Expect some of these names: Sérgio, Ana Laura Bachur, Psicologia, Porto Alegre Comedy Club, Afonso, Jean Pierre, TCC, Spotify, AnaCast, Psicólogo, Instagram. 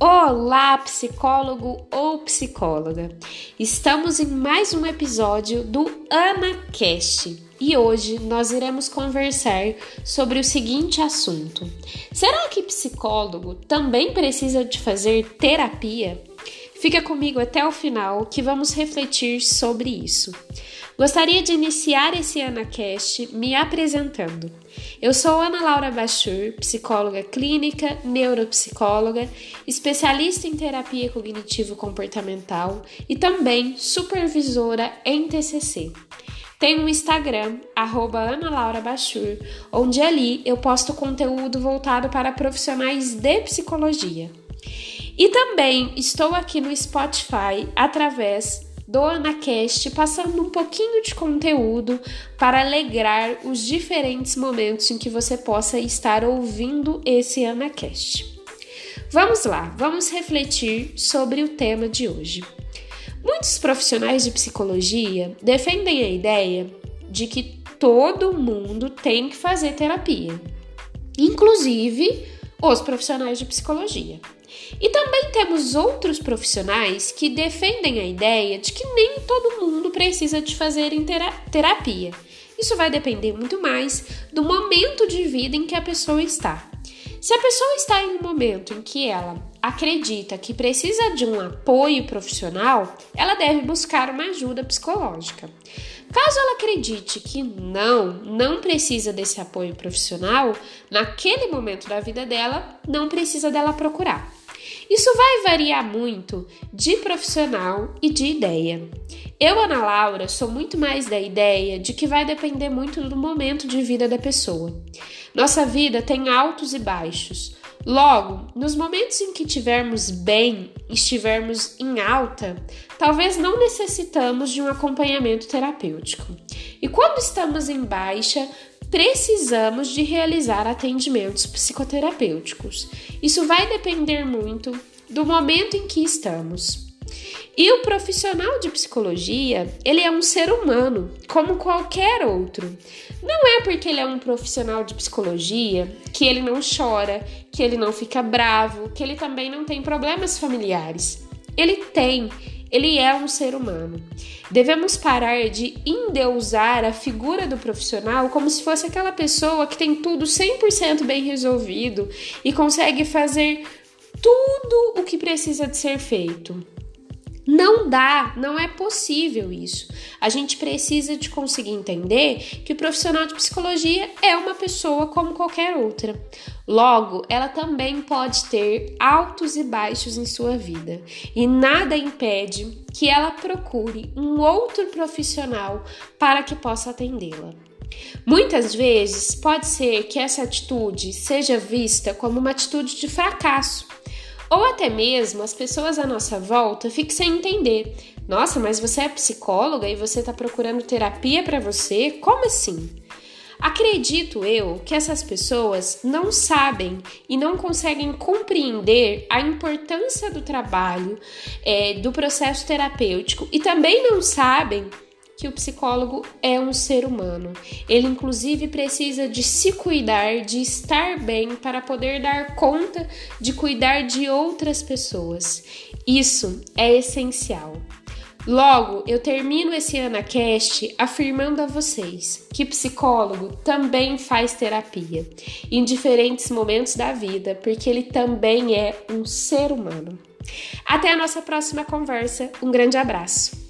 Olá, psicólogo ou psicóloga! Estamos em mais um episódio do AnaCast e hoje nós iremos conversar sobre o seguinte assunto: será que psicólogo também precisa de fazer terapia? Fica comigo até o final que vamos refletir sobre isso. Gostaria de iniciar esse AnaCast me apresentando. Eu sou Ana Laura Bachur, psicóloga clínica, neuropsicóloga, especialista em terapia cognitivo-comportamental e também supervisora em TCC. Tenho um Instagram, @AnaLauraBachur, onde ali eu posto conteúdo voltado para profissionais de psicologia. E também estou aqui no Spotify através do AnaCast, passando um pouquinho de conteúdo para alegrar os diferentes momentos em que você possa estar ouvindo esse AnaCast. Vamos lá, vamos refletir sobre o tema de hoje. Muitos profissionais de psicologia defendem a ideia de que todo mundo tem que fazer terapia, inclusive os profissionais de psicologia. E também temos outros profissionais que defendem a ideia de que nem todo mundo precisa de fazer terapia. Isso vai depender muito mais do momento de vida em que a pessoa está. Se a pessoa está em um momento em que ela acredita que precisa de um apoio profissional, ela deve buscar uma ajuda psicológica. Caso ela acredite que não precisa desse apoio profissional, naquele momento da vida dela, não precisa dela procurar. Isso vai variar muito de profissional e de ideia. Eu, Ana Laura, sou muito mais da ideia de que vai depender muito do momento de vida da pessoa. Nossa vida tem altos e baixos. Logo, nos momentos em que estivermos bem, estivermos em alta, talvez não necessitamos de um acompanhamento terapêutico. E quando estamos em baixa, precisamos de realizar atendimentos psicoterapêuticos. Isso vai depender muito do momento em que estamos. E o profissional de psicologia, ele é um ser humano, como qualquer outro. Não é porque ele é um profissional de psicologia que ele não chora, que ele não fica bravo, que ele também não tem problemas familiares. Ele é um ser humano. Devemos parar de endeusar a figura do profissional como se fosse aquela pessoa que tem tudo 100% bem resolvido e consegue fazer tudo o que precisa de ser feito. Não dá, não é possível isso. A gente precisa de conseguir entender que o profissional de psicologia é uma pessoa como qualquer outra. Logo, ela também pode ter altos e baixos em sua vida. E nada impede que ela procure um outro profissional para que possa atendê-la. Muitas vezes, pode ser que essa atitude seja vista como uma atitude de fracasso. Ou até mesmo as pessoas à nossa volta ficam sem entender. Nossa, mas você é psicóloga e você está procurando terapia para você? Como assim? Acredito eu que essas pessoas não sabem e não conseguem compreender a importância do trabalho, do processo terapêutico e também não sabem que o psicólogo é um ser humano. Ele, inclusive, precisa de se cuidar, de estar bem para poder dar conta de cuidar de outras pessoas. Isso é essencial. Logo, eu termino esse AnaCast afirmando a vocês que psicólogo também faz terapia em diferentes momentos da vida, porque ele também é um ser humano. Até a nossa próxima conversa. Um grande abraço.